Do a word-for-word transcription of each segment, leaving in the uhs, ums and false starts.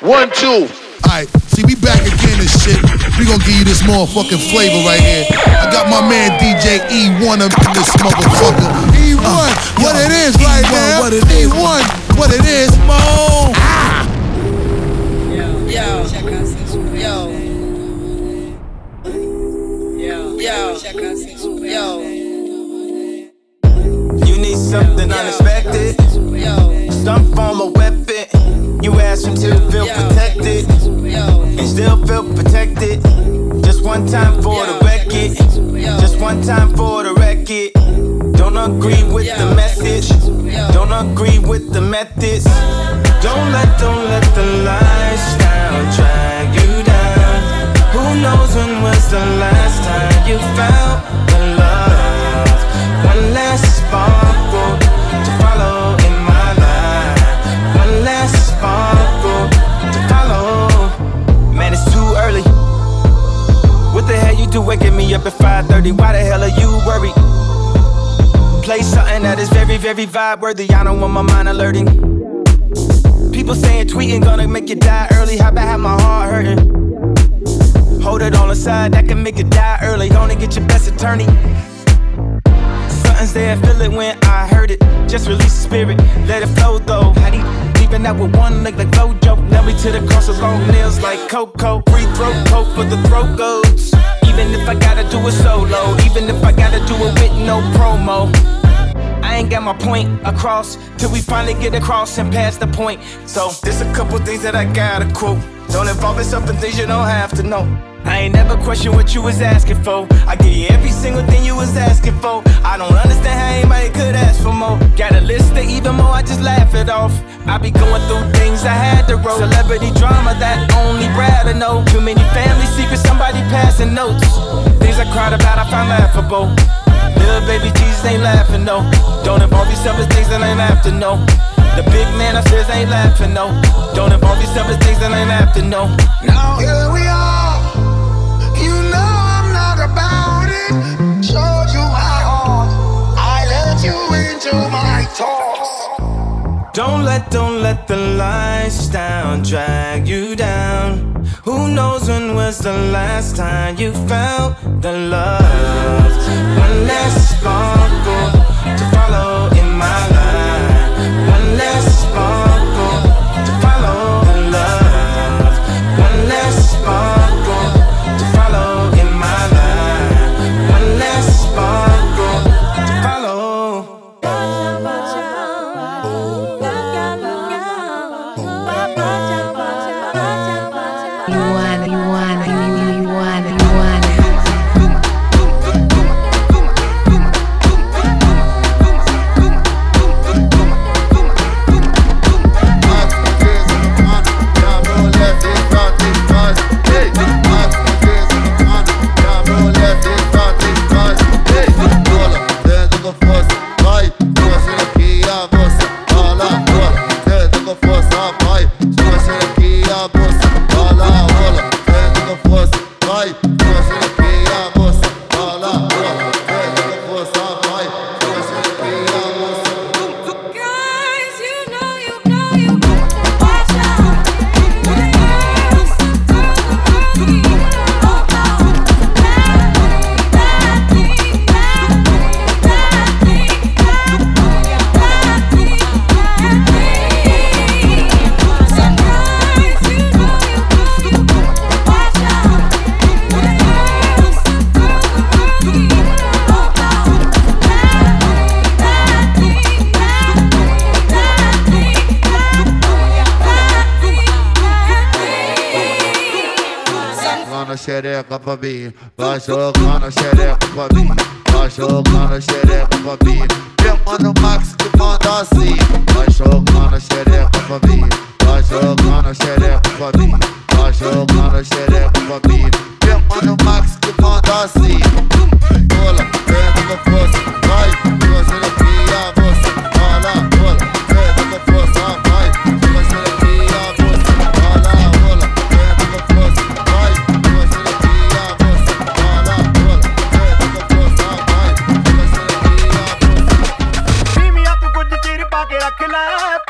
One, two. Alright, see, we back again and shit. We gonna give you this motherfucking flavor right here. I got my man D J E one up in this motherfucker. E one, uh, what yo, it is E one, right now. What it E one, is. What it is, mo. Ah. Yo, yo, check out social yo. Yo, yo, check out social yo. You need something yo, unexpected. Yo. Some form of weapon. You ask him to feel yo, protected. Yo. And still feel protected. Just one time for yo, the wreck it. Just one time for the wreck it. Don't agree with yo, the message. Don't agree with the methods. Don't let, don't let the lifestyle drag you down. Who knows when was the last time you felt the love? One last sparkle to follow in my life. One last sparkle to follow. Man, it's too early. What the hell you do waking me up at five thirty? Why the hell are you worried? Play something that is very, very vibe worthy. I don't want my mind alerting. People saying tweeting gonna make you die early. How about have my heart hurting? Hold it on the side, that can make you die early. Gonna get your best attorney. Something's there, feel it when I heard it. Just release the spirit, let it flow though. How do you leaving out with one leg like Flojo? Now we to the cross with long nails like Coco. Free throw, coat for the throat goes. Even if I gotta do it solo, even if I gotta do it with no promo. I ain't got my point across till we finally get across and pass the point. So there's a couple things that I gotta quote. Don't involve yourself in things you don't have to know. I ain't never question what you was asking for. I give you every single thing you was asking for. I don't understand how anybody could ask for more. Got a list of even more, I just laugh it off. I be going through things I had to roll. Celebrity drama that only Brad'll know. Too many family secrets, somebody passing notes. Things I cried about, I found laughable. Little baby Jesus ain't laughing, no. Don't involve yourself in things that ain't after, no. The big man upstairs ain't laughing, no. Don't involve yourself in things that ain't after, no. Now here we are. Showed you my heart, I let you into my thoughts. Don't let, don't let the lifestyle drag you down. Who knows when was the last time you felt the love? One last sparkle to follow in my life. One last sparkle to follow the love. One last sparkle. Xereca pra mim, vai jogando a xereca pra mim, vai jogando a xereca pra mim. Meu mano Max que manda assim, vai jogando a xereca pra mim, vai jogando a xereca pra mim, vai jogando a xereca pra mim. Meu mano Max que manda assim. Bola, vendo com força, vai, você não cria você. Bola, bola, vendo com força, vai, você não cria você. Bola, bola, vendo com força.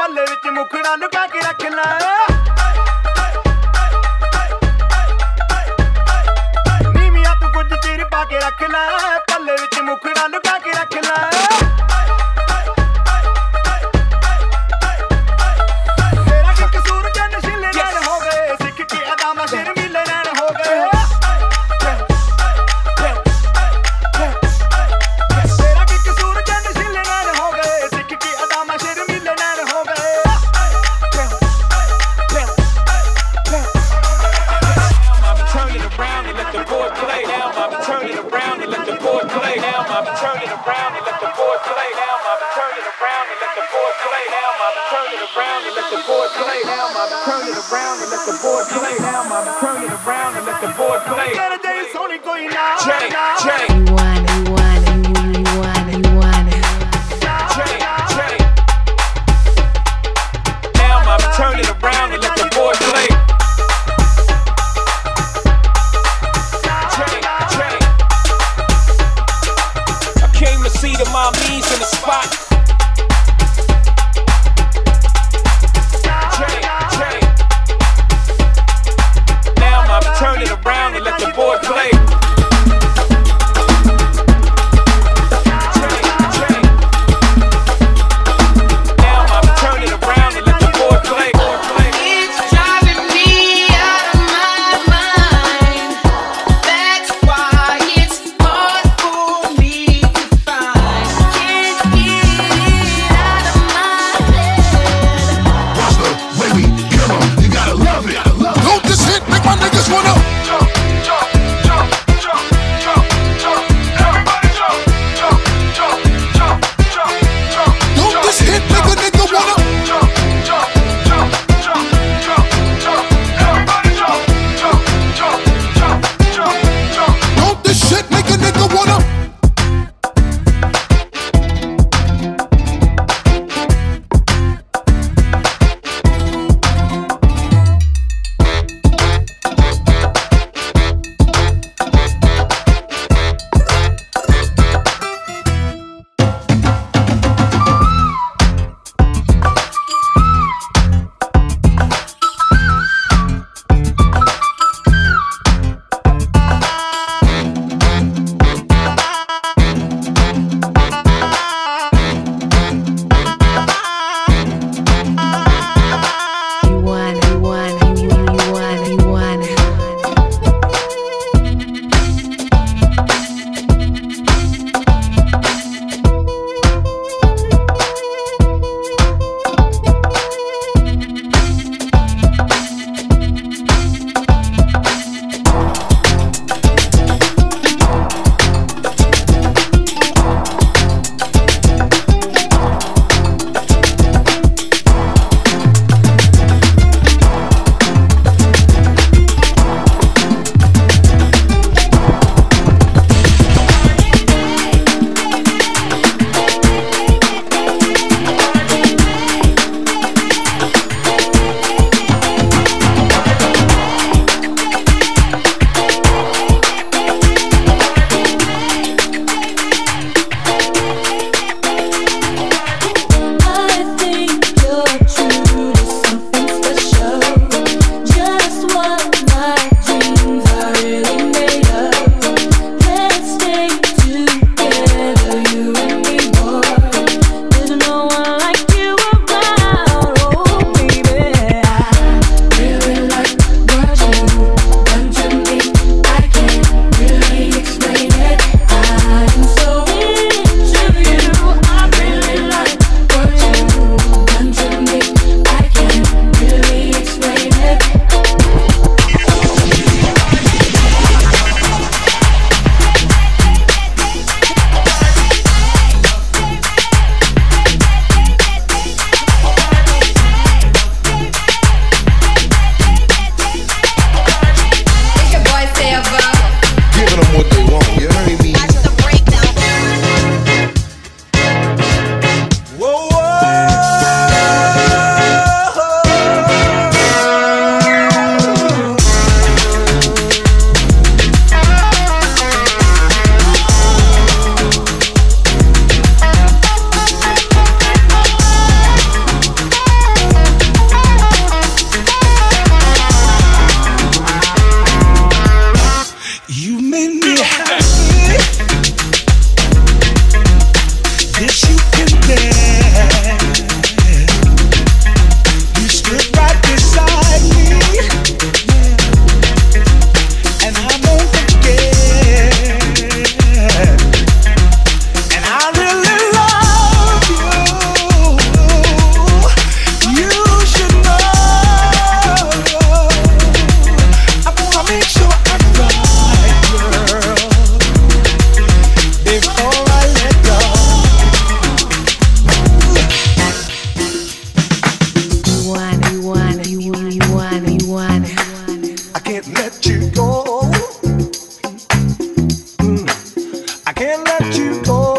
पल्ले विच मुखड़ा लुका के रखना रखना पल्ले विच मुखड़ा लुका के रखना मेरा की कसूर जे नशीले नैन हो गए सिख के अदामा शर्मीले नैन हो गए मेरा की कसूर जे नशीले नैन हो गए सिख के अदामा शर्मीले नैन हो गए turn it around and let the board play now I'll be turning around and let the board play now I'll be turning around and let the board play now I'll be turning around and let the board play now I'll be turning around and let the board play now I'll be turning around and let the board play now I'll be turning around and let the board play Saturday's only going now Jay Jay one one one one Jay Jay now I'll be turning around and let the board play my knees in the spot Jay, Jay. Now I'm turning around and let the board play E one, E one, E one. I can't let you go. Mm. I can't let you go.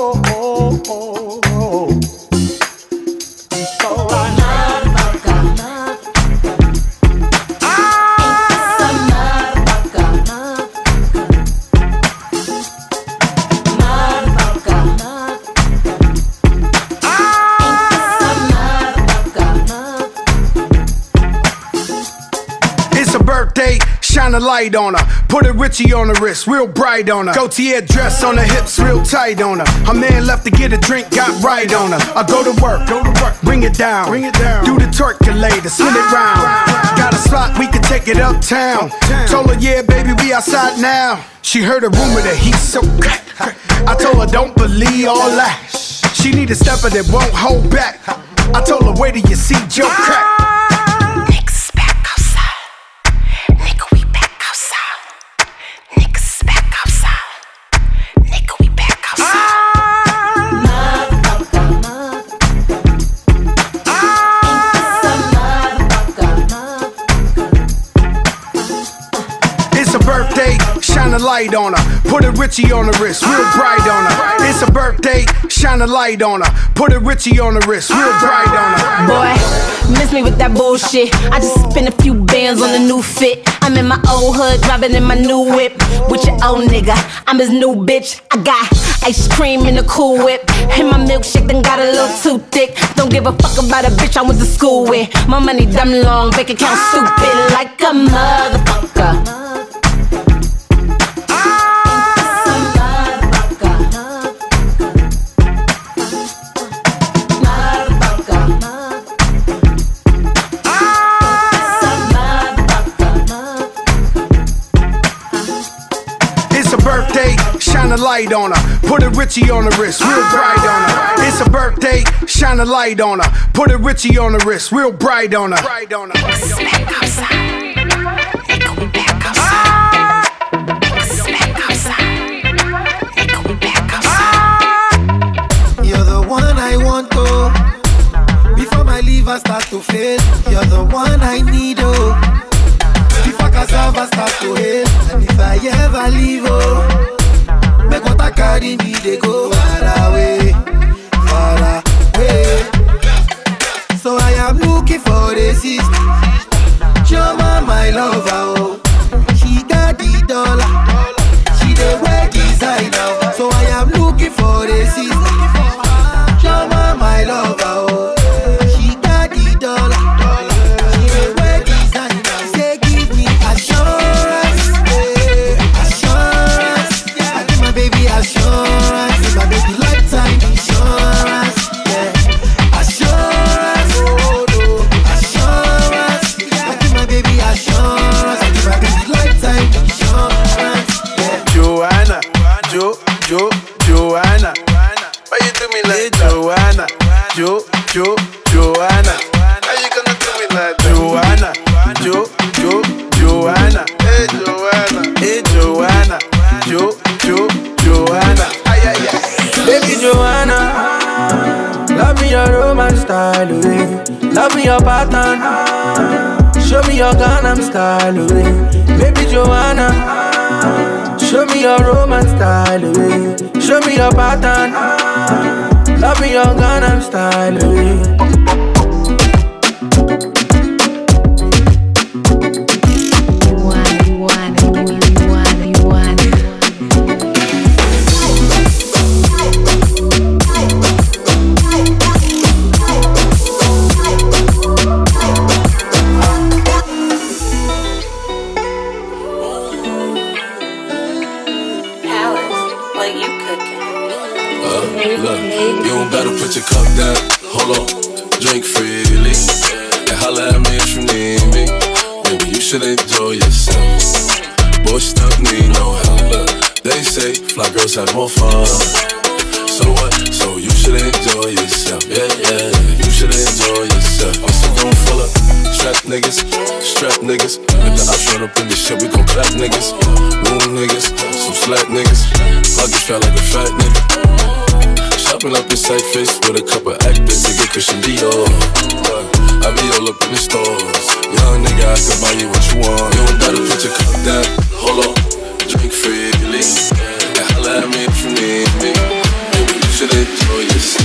Shine a light on her, put a Richie on the wrist, real bright on her. Gaultier dress on her hips, real tight on her. Her man left to get a drink, got right on her. I go to work, go to work, bring it down, bring it down. Do the turkulator, spin it round. Got a slot, we can take it uptown. Told her, yeah, baby, we outside now. She heard a rumor that he's so crack. I told her, don't believe all that. She need a stepper that won't hold back. I told her, wait till you see Joe crack. Shine a light on her, put a Richie on the wrist, real bright on her. It's a birthday, shine a light on her, put a Richie on the wrist, real bright on her. Boy, miss me with that bullshit. I just spent a few bands on a new fit. I'm in my old hood, driving in my new whip. With your old nigga, I'm his new bitch. I got ice cream in a Cool Whip, and my milkshake done got a little too thick. Don't give a fuck about a bitch I went to school with. My money dumb long, bank account stupid like a motherfucker. Shine a light on her, put a Richie on the wrist, real bright on her. It's a birthday, shine a light on her, put a Richie on the wrist, real bright on her. Niggas back outside, nigga we back outside. Niggas back outside, nigga we back outside. You're the one I want, oh. Before my liver start to fail, you're the one I need, oh. Before cassava start to hail, and if I ever leave, oh. Make what I carry me, they go far away, far away. So I am looking for a sister, Joma, my lover, oh. She got the dollar, she the wear designer. So I am looking for a sister, Joma, my lover, oh. She got the dollar, she the wear designer. Say give me a show. Assurance, my baby, lifetime insurance, yeah. Assurance, oh no, assurance. I give my baby assurance, I give my baby lifetime insurance, yeah. Joanna, Jo, Jo, Joanna, why you do me like that? Joanna, Jo, Jo, Joanna, how you gonna do me like that? Joanna, Jo, Jo, Joanna, hey Joanna, hey Joanna, Jo, Jo. Joanna, ay, ay, ay. Baby Joanna, love me your romance style, away. Love me your pattern, show me your Gangnam style, away. Baby Joanna, show me your romance style, away. Show me your pattern, love me your Gangnam style, away. Put your cup down, hold on, drink freely. And holla at me if you need me. Maybe you should enjoy yourself. Boys don't need no help. They say fly girls have more fun. So what? So you should enjoy yourself. Yeah, yeah, you should enjoy yourself. Also room full of strap niggas, strap niggas. If the ops run up in this shit, we gon' clap niggas. Room niggas, some slack niggas. Pocket fat like a fat nigga. Shopping up in Cyphers with a couple actors to get Christian Dior. I be all up in the stores, yeah. I can buy you what you want. You don't gotta put your cup down. Hold on, drink freely. And holla at me if you need me. Maybe you should enjoy yourself.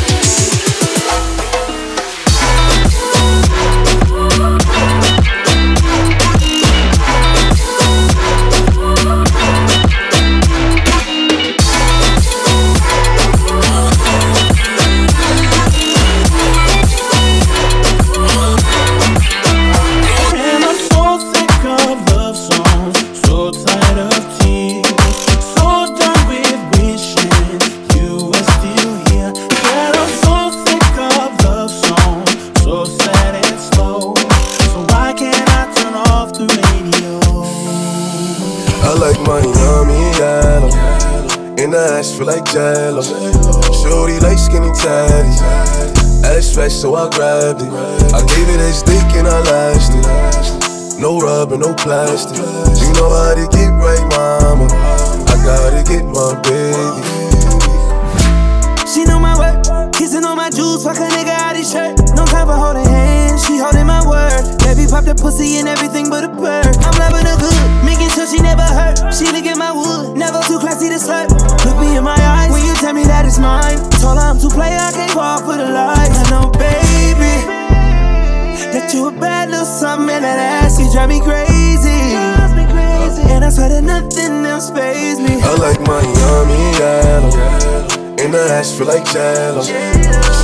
Feel like Jello, shorty like skinny tatties. Ass fresh, so I grabbed it. I gave it a stick and I lashed it. No rubber, no plastic. You know how to get right, mama. I gotta get my baby. She know my work, kissing on my juice, fuck a nigga out his shirt. No time for holding hands, she holding my word. Baby pop the pussy and everything but a bird. I'm loving her good, making sure she never hurt. She look at my wood, never too classy to slurp. Look me in my eyes when you tell me that it's mine. Told her I'm too player, I can't fall for the lies. I know, baby, that you a bad little something, and that ass, you drive me crazy. And I swear that nothing else fazes me. I like my yummy yellow, and the ass feel like jello.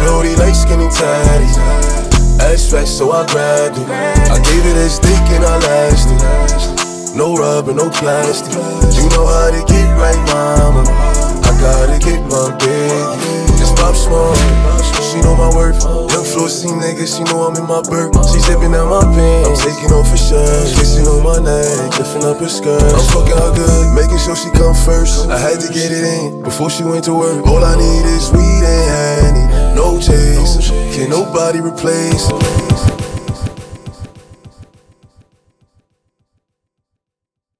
Shorty like skinny tatties, ass fresh, so I grabbed it. I gave it a stick and I lashed it. No rubber, no plastic. You know how to get right, mama. I gotta get my baby. It's Pop Smoke, she know my worth. Young flossy nigga, she know I'm in my burp. She zipping out my pants, I'm taking off her shirt. Kissing on my neck, lifting up her skirt. I'm fucking her good, making sure she come first. I had to get it in before she went to work. All I need is weed and honey, no chase. Can nobody replace.